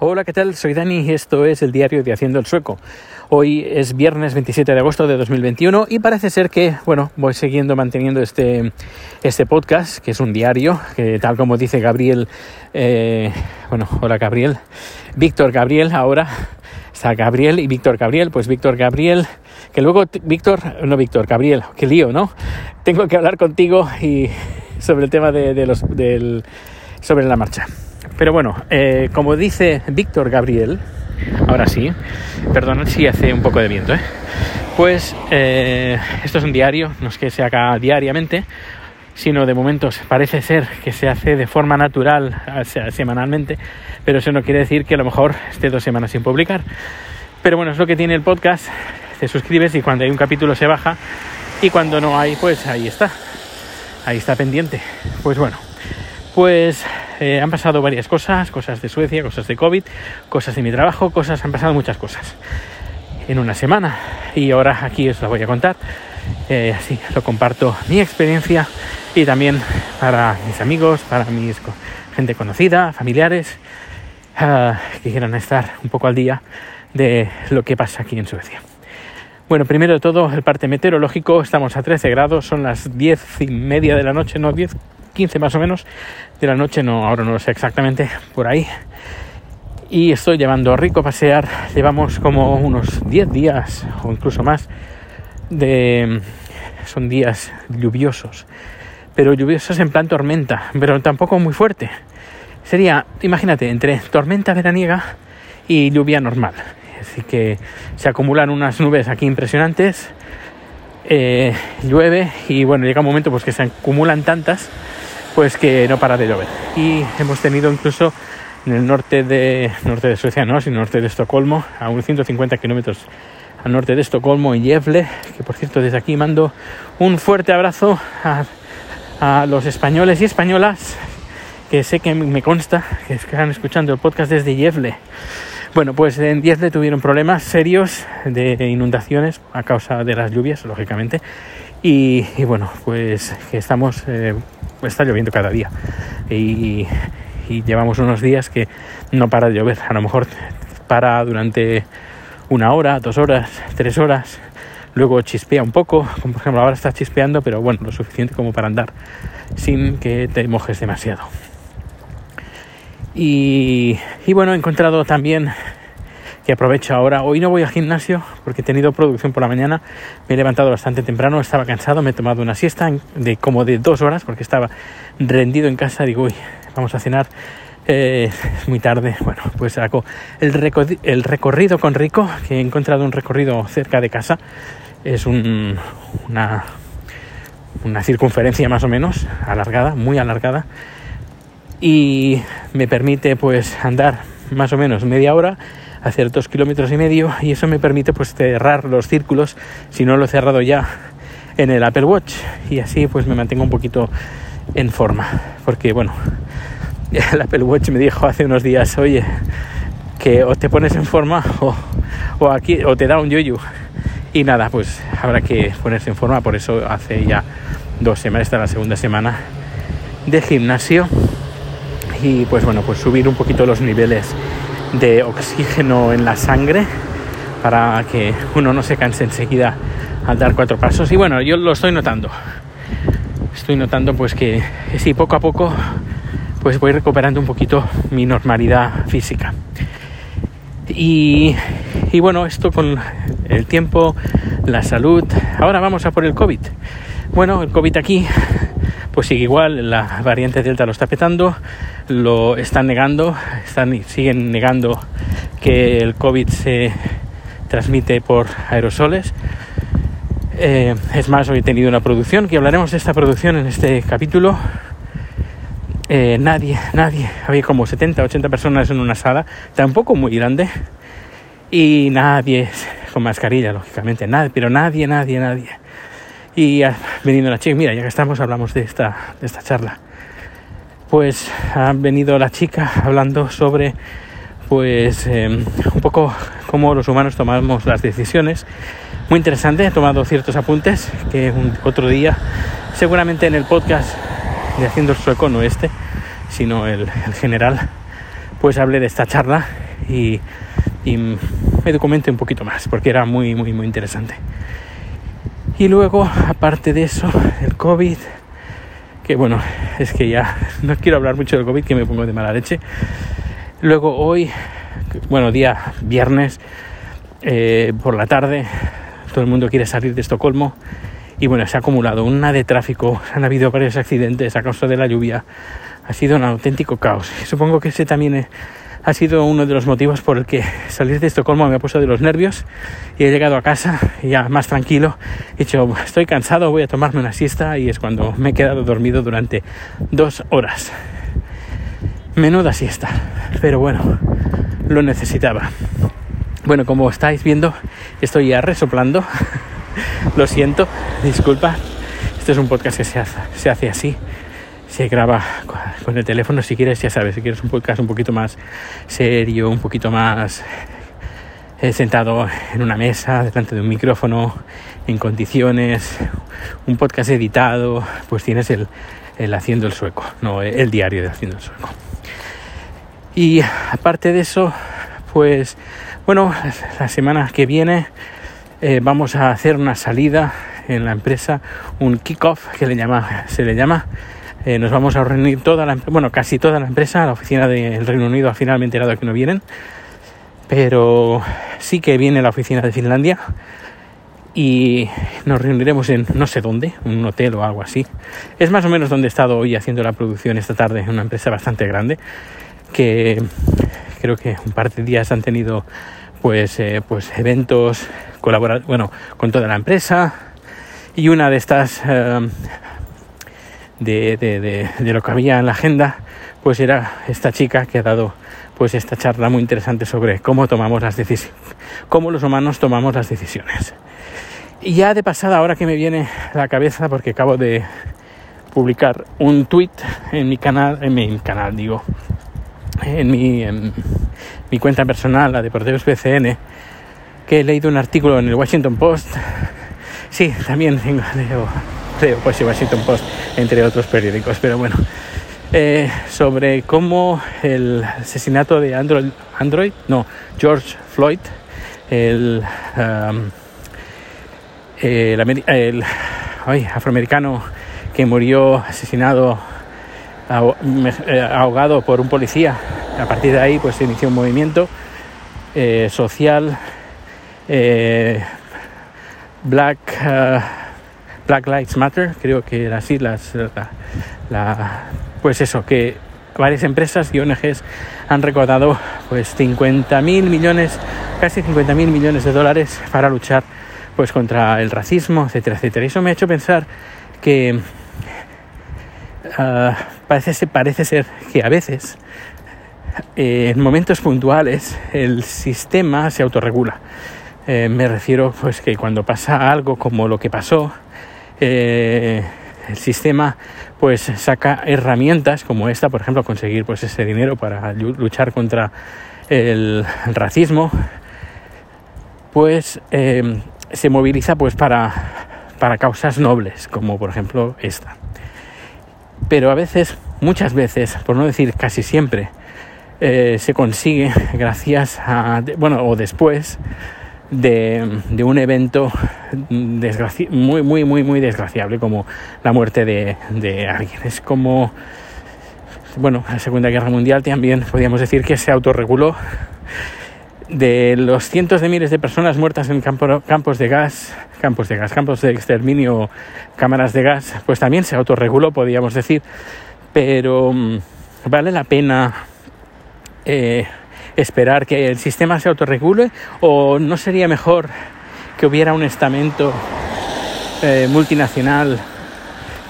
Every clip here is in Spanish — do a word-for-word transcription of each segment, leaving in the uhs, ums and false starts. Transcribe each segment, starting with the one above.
Hola, ¿qué tal? Soy Dani y esto es el diario de Haciendo el Sueco. Hoy es viernes veintisiete de agosto de dos mil veintiuno y parece ser que, bueno, voy siguiendo manteniendo este, este podcast, que es un diario, que tal como dice Gabriel, eh, bueno, hola Gabriel, Víctor Gabriel ahora, está Gabriel y Víctor Gabriel, pues Víctor Gabriel, que luego t- Víctor, no Víctor, Gabriel, qué lío, ¿no? Tengo que hablar contigo y sobre el tema de, de los, del, sobre la marcha. Pero bueno, eh, como dice Víctor Gabriel, ahora sí, perdonad si hace un poco de viento, ¿eh? Pues eh, esto es un diario, no es que se haga diariamente, sino de momentos parece ser que se hace de forma natural, o sea, semanalmente, pero eso no quiere decir que a lo mejor esté dos semanas sin publicar. Pero bueno, es lo que tiene el podcast, te suscribes y cuando hay un capítulo se baja, y cuando no hay, pues ahí está, ahí está pendiente. Pues bueno, pues... Eh, han pasado varias cosas, cosas de Suecia, cosas de COVID, cosas de mi trabajo, cosas, han pasado muchas cosas en una semana y ahora aquí os la voy a contar, eh, así lo comparto mi experiencia y también para mis amigos, para mi gente conocida, familiares, uh, que quieran estar un poco al día de lo que pasa aquí en Suecia. Bueno, primero de todo, el parte meteorológico, estamos a trece grados, son las diez y media de la noche, no diez... quince más o menos de la noche, no, ahora no lo sé exactamente, por ahí, y estoy llevando a Rico a pasear. Llevamos como unos diez días o incluso más de son días lluviosos, pero lluviosos en plan tormenta, pero tampoco muy fuerte. Sería, imagínate, entre tormenta veraniega y lluvia normal, así que se acumulan unas nubes aquí impresionantes, eh, llueve y bueno, llega un momento pues que se acumulan tantas pues que no para de llover. Y hemos tenido incluso en el norte de norte de Suecia, no, sino norte de Estocolmo, a unos ciento cincuenta kilómetros al norte de Estocolmo, en Gävle, que por cierto desde aquí mando un fuerte abrazo a, a los españoles y españolas, que sé que me consta que están escuchando el podcast desde Gävle. Bueno, pues en Gävle tuvieron problemas serios de inundaciones a causa de las lluvias, lógicamente, y, y bueno, pues que estamos... Eh, está lloviendo cada día y, y llevamos unos días que no para de llover, a lo mejor para durante una hora, dos horas, tres horas, luego chispea un poco, como por ejemplo ahora está chispeando, pero bueno, lo suficiente como para andar sin que te mojes demasiado. Y, y bueno, he encontrado también que aprovecho ahora, hoy no voy al gimnasio porque he tenido producción por la mañana, me he levantado bastante temprano, estaba cansado, me he tomado una siesta de como de dos horas porque estaba rendido en casa, digo, uy, vamos a cenar, eh, muy tarde. Bueno, pues hago el, recor- el recorrido con Rico, que he encontrado un recorrido cerca de casa, es un, una, una circunferencia más o menos, alargada, muy alargada, y me permite pues andar más o menos media hora, hacer dos kilómetros y medio, y eso me permite pues cerrar los círculos si no lo he cerrado ya en el Apple Watch, y así pues me mantengo un poquito en forma, porque bueno, el Apple Watch me dijo hace unos días, oye, que o te pones en forma o, o aquí o te da un yoyo, y nada, pues habrá que ponerse en forma. Por eso hace ya dos semanas, esta es la segunda semana de gimnasio, y pues bueno, pues subir un poquito los niveles de oxígeno en la sangre para que uno no se canse enseguida al dar cuatro pasos. Y bueno, yo lo estoy notando estoy notando pues que sí, poco a poco pues voy recuperando un poquito mi normalidad física, y, y bueno, esto con el tiempo, la salud. Ahora vamos a por el COVID. Bueno, el COVID aquí pues sigue igual, la variante Delta lo está petando, lo están negando, están, siguen negando que el COVID se transmite por aerosoles. Eh, es más, hoy he tenido una producción, que hablaremos de esta producción en este capítulo. Eh, nadie, nadie, había como setenta, ochenta personas en una sala, tampoco muy grande, y nadie, con mascarilla lógicamente, nadie, pero nadie, nadie, nadie. Y veniendo la chica, mira, ya que estamos, hablamos de esta, de esta charla. Pues ha venido la chica hablando sobre pues eh, un poco cómo los humanos tomamos las decisiones. Muy interesante, he tomado ciertos apuntes que un, otro día, seguramente en el podcast de Haciendo el Sueco, no este, sino el, el general, pues hablé de esta charla y, y me documenté un poquito más porque era muy, muy, muy interesante. Y luego, aparte de eso, el COVID, que bueno, es que ya no quiero hablar mucho del COVID, que me pongo de mala leche. Luego hoy, bueno, día viernes, eh, por la tarde, todo el mundo quiere salir de Estocolmo. Y bueno, se ha acumulado una de tráfico, han habido varios accidentes a causa de la lluvia. Ha sido un auténtico caos. Supongo que ese también ha sido uno de los motivos por el que salir de Estocolmo me ha puesto de los nervios. Y he llegado a casa ya más tranquilo. He dicho, estoy cansado, voy a tomarme una siesta. Y es cuando me he quedado dormido durante dos horas. Menuda siesta. Pero bueno, lo necesitaba. Bueno, como estáis viendo, estoy ya resoplando. Lo siento, disculpa. Este es un podcast que se hace, se hace así. Se graba con el teléfono. Si quieres, ya sabes, si quieres un podcast un poquito más serio, un poquito más eh, sentado en una mesa, delante de un micrófono, en condiciones, un podcast editado, pues tienes el, el Haciendo el Sueco, no el diario de Haciendo el Sueco. Y aparte de eso, pues bueno, la semana que viene Eh, vamos a hacer una salida en la empresa, un kick-off que le llama, se le llama. Eh, nos vamos a reunir toda la, bueno, casi toda la empresa. La oficina del Reino Unido, al final me he enterado que no vienen, pero sí que viene la oficina de Finlandia y nos reuniremos en no sé dónde, un hotel o algo así. Es más o menos donde he estado hoy haciendo la producción esta tarde, en una empresa bastante grande que creo que un par de días han tenido pues eh, pues eventos colaborar bueno con toda la empresa, y una de estas eh, de, de, de, de lo que había en la agenda pues era esta chica que ha dado pues esta charla muy interesante sobre cómo tomamos las decisiones, cómo los humanos tomamos las decisiones. Y ya de pasada, ahora que me viene a la cabeza, porque acabo de publicar un tweet en mi canal en mi canal digo en mi, en mi cuenta personal, la de Porteos B C N, que he leído un artículo en el Washington Post. Sí, también tengo, leo, leo pues el Washington Post, entre otros periódicos, pero bueno, eh, sobre cómo el asesinato de Android, Android no, George Floyd, el, um, el, el, el ay, afroamericano que murió asesinado, ahogado por un policía. A partir de ahí pues se inició un movimiento eh, social, eh, Black uh, Black Lives Matter, creo que era así, las, la, la, pues eso, que varias empresas y O N Ges han recaudado pues cincuenta mil millones, casi cincuenta mil millones de dólares para luchar pues contra el racismo, etcétera, etcétera. Eso me ha hecho pensar que Uh, parece, parece ser que a veces, eh, en momentos puntuales, el sistema se autorregula. Eh, me refiero pues que cuando pasa algo como lo que pasó, eh, el sistema pues saca herramientas como esta, por ejemplo, conseguir pues ese dinero para luchar contra el racismo, pues eh, se moviliza pues para, para causas nobles, como por ejemplo esta. Pero a veces, muchas veces, por no decir casi siempre, eh, se consigue gracias a, bueno, o después de, de un evento desgraci- muy, muy, muy, muy desgraciable, como la muerte de, de alguien. Es como, bueno, la Segunda Guerra Mundial también podríamos decir que se autorreguló. De los cientos de miles de personas muertas en campo, campos de gas, campos de gas, campos de exterminio, cámaras de gas, pues también se autorreguló, podríamos decir. Pero ¿vale la pena eh, esperar que el sistema se autorregule? ¿O no sería mejor que hubiera un estamento eh, multinacional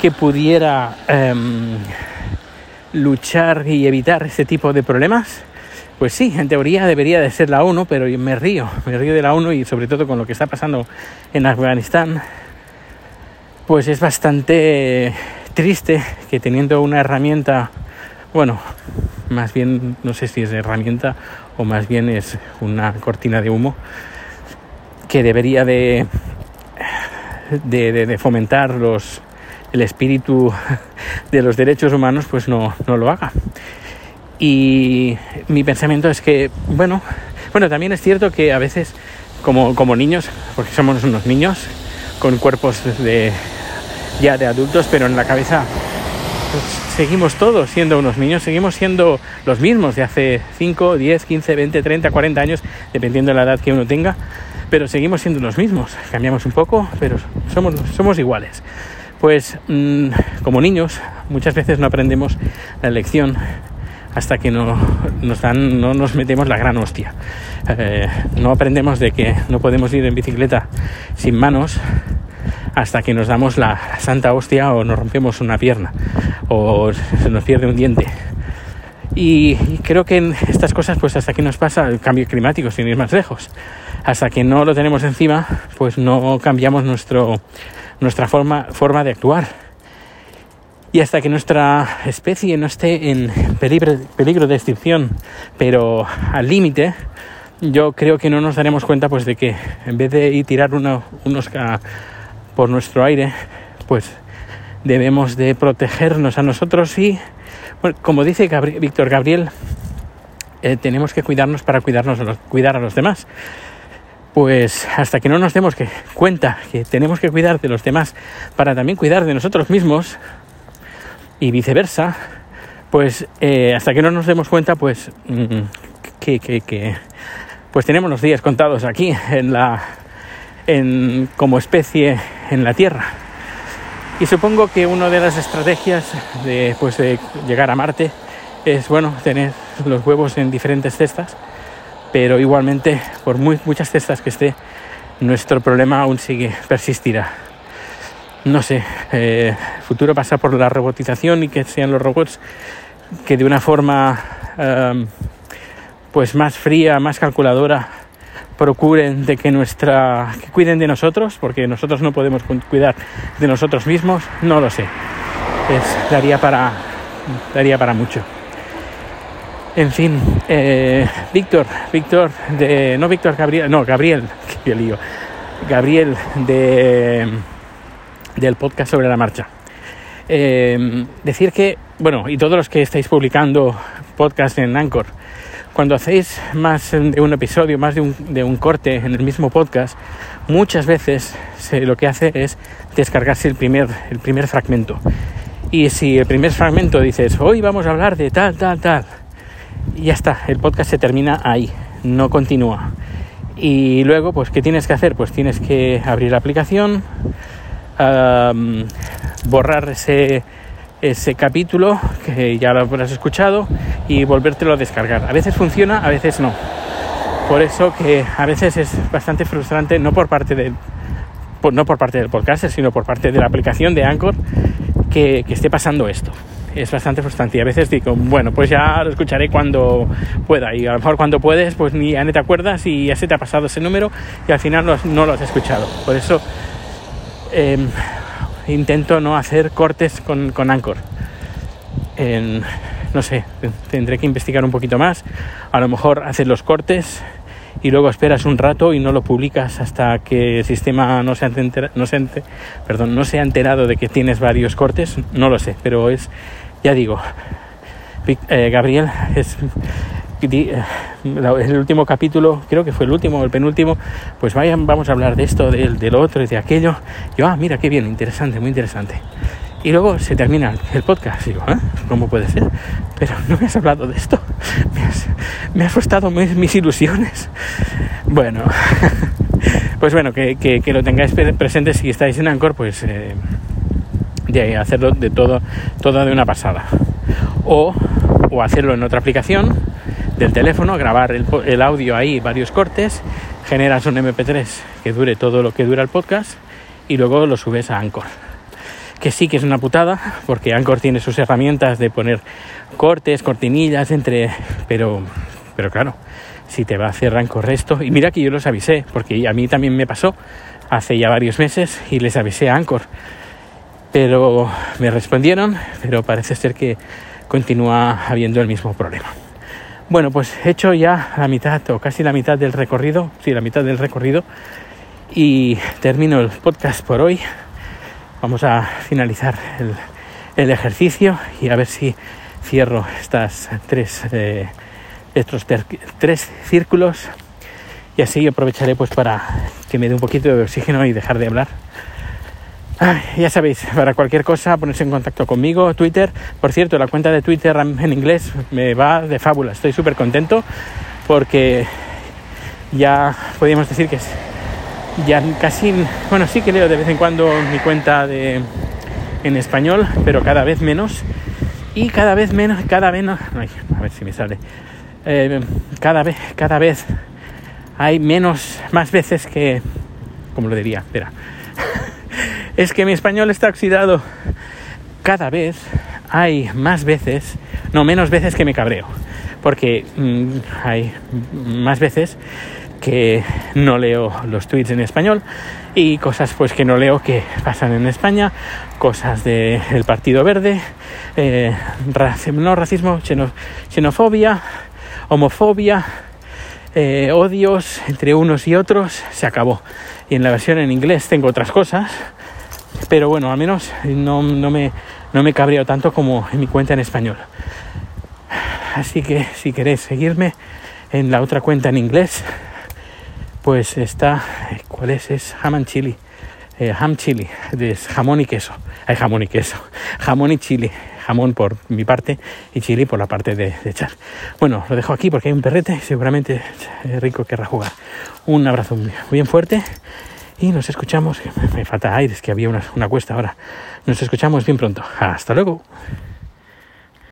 que pudiera eh, luchar y evitar este tipo de problemas? Pues sí, en teoría debería de ser la ONU, pero me río, me río de la ONU, y sobre todo con lo que está pasando en Afganistán, pues es bastante triste que teniendo una herramienta, bueno, más bien, no sé si es herramienta o más bien es una cortina de humo, que debería de, de, de, de fomentar los, el espíritu de los derechos humanos, pues no, no lo haga. Y mi pensamiento es que, bueno, bueno, también es cierto que a veces, como, como niños, porque somos unos niños con cuerpos de, ya de adultos, pero en la cabeza pues, seguimos todos siendo unos niños, seguimos siendo los mismos de hace cinco, diez, quince, veinte, treinta, cuarenta años, dependiendo de la edad que uno tenga, pero seguimos siendo los mismos. Cambiamos un poco, pero somos, somos iguales. Pues, mmm, como niños, muchas veces no aprendemos la lección hasta que no nos, dan, no nos metemos la gran hostia. Eh, no aprendemos de que no podemos ir en bicicleta sin manos hasta que nos damos la, la santa hostia o nos rompemos una pierna o se nos pierde un diente. Y, y creo que en estas cosas, pues hasta que nos pasa el cambio climático, sin ir más lejos, hasta que no lo tenemos encima, pues no cambiamos nuestro, nuestra forma, forma de actuar. Y hasta que nuestra especie no esté en peligro, peligro de extinción, pero al límite, yo creo que no nos daremos cuenta pues de que en vez de ir tirar uno, unos ca- por nuestro aire, pues debemos de protegernos a nosotros y, bueno, como dice Gabri- Víctor Gabriel, eh, tenemos que cuidarnos para cuidarnos a los, cuidar a los demás. Pues hasta que no nos demos que, cuenta que tenemos que cuidar de los demás para también cuidar de nosotros mismos, y viceversa, pues eh, hasta que no nos demos cuenta, pues que, que, que pues tenemos los días contados aquí en la en, como especie en la Tierra. Y supongo que una de las estrategias de, pues, de llegar a Marte es, bueno, tener los huevos en diferentes cestas, pero igualmente, por muy, muchas cestas que esté, nuestro problema aún sigue, persistirá. No sé, eh, el futuro pasa por la robotización y que sean los robots que de una forma eh, pues más fría, más calculadora, procuren de que nuestra que cuiden de nosotros, porque nosotros no podemos cuidar de nosotros mismos. No lo sé, es, daría para daría para mucho. En fin, eh, Víctor, Víctor de no Víctor Gabriel, no Gabriel, qué lío, Gabriel de del podcast sobre la marcha. Eh, decir que, bueno, y todos los que estáis publicando podcast en Anchor, cuando hacéis más de un episodio, más de un, de un corte en el mismo podcast, muchas veces se, lo que hace es descargarse el primer, el primer fragmento. Y si el primer fragmento dices, hoy vamos a hablar de tal, tal, tal, y ya está, el podcast se termina ahí, no continúa. Y luego, pues, ¿qué tienes que hacer? Pues tienes que abrir la aplicación, Um, borrar ese, ese capítulo que ya lo habrás escuchado y volvértelo a descargar. A veces funciona, a veces no. Por eso que a veces es bastante frustrante, no por parte del, por, no por parte del podcaster, sino por parte de la aplicación de Anchor, que, que esté pasando esto. Es bastante frustrante y a veces digo, bueno, pues ya lo escucharé cuando pueda, y a lo mejor cuando puedes, pues ni ya ni te acuerdas y ya se te ha pasado ese número y al final no, no lo has escuchado. Por eso Eh, intento no hacer cortes con, con Anchor. Eh, no sé, tendré que investigar un poquito más. A lo mejor haces los cortes y luego esperas un rato y no lo publicas hasta que el sistema no se ha enter- no se enter- perdón, no se ha enterado de que tienes varios cortes. No lo sé, pero es, ya digo, eh, Gabriel es el último capítulo, creo que fue el último o el penúltimo, pues vayan, vamos a hablar de esto, del, del otro y de aquello. Yo, ah, mira, qué bien, interesante, muy interesante. Y luego se termina el podcast. Digo, ¿eh? ¿Cómo puede ser? Pero no me has hablado de esto. Me has, me has frustrado mis, mis ilusiones. Bueno, pues bueno, que, que, que lo tengáis presente si estáis en Anchor, pues eh, de hacerlo de todo, todo de una pasada. O, o hacerlo en otra aplicación del teléfono, grabar el, el audio ahí, varios cortes, generas un eme pe tres que dure todo lo que dura el podcast y luego lo subes a Anchor. Que sí que es una putada, porque Anchor tiene sus herramientas de poner cortes, cortinillas, entre... Pero, pero claro, si te va a hacer Anchor esto... Y mira que yo los avisé, porque a mí también me pasó hace ya varios meses y les avisé a Anchor. Pero me respondieron, pero parece ser que continúa habiendo el mismo problema. Bueno, pues he hecho ya la mitad o casi la mitad del recorrido, sí, la mitad del recorrido, y termino el podcast por hoy. Vamos a finalizar el, el ejercicio y a ver si cierro estas tres, eh, estos ter- tres círculos, y así aprovecharé pues para que me dé un poquito de oxígeno y dejar de hablar. Ay, ya sabéis, para cualquier cosa ponerse en contacto conmigo. Twitter, por cierto, la cuenta de Twitter en inglés me va de fábula, estoy súper contento porque ya podríamos decir que es ya casi, bueno, sí que leo de vez en cuando mi cuenta de en español, pero cada vez menos y cada vez menos, cada vez menos, ay, a ver si me sale, eh, cada vez, cada vez hay menos, más veces que, como lo diría, espera, es que mi español está oxidado, cada vez hay más veces, no, menos veces que me cabreo, porque mmm, hay más veces que no leo los tweets en español y cosas pues que no leo que pasan en España, cosas del Partido Verde, eh, raci- no racismo, xeno- xenofobia, homofobia, eh, odios entre unos y otros, se acabó. Y en la versión en inglés tengo otras cosas, pero bueno, al menos no, no me no me cabreo tanto como en mi cuenta en español. Así que si queréis seguirme en la otra cuenta en inglés, pues está, ¿cuál es? Es Ham Chili, eh, Ham Chili, de jamón y queso, hay jamón y queso, jamón y chili, jamón por mi parte y chili por la parte de, de echar. Bueno, lo dejo aquí porque hay un perrete y seguramente Rico querrá jugar. Un abrazo bien fuerte y nos escuchamos, me falta aire, es que había una, una cuesta ahora, nos escuchamos bien pronto, hasta luego.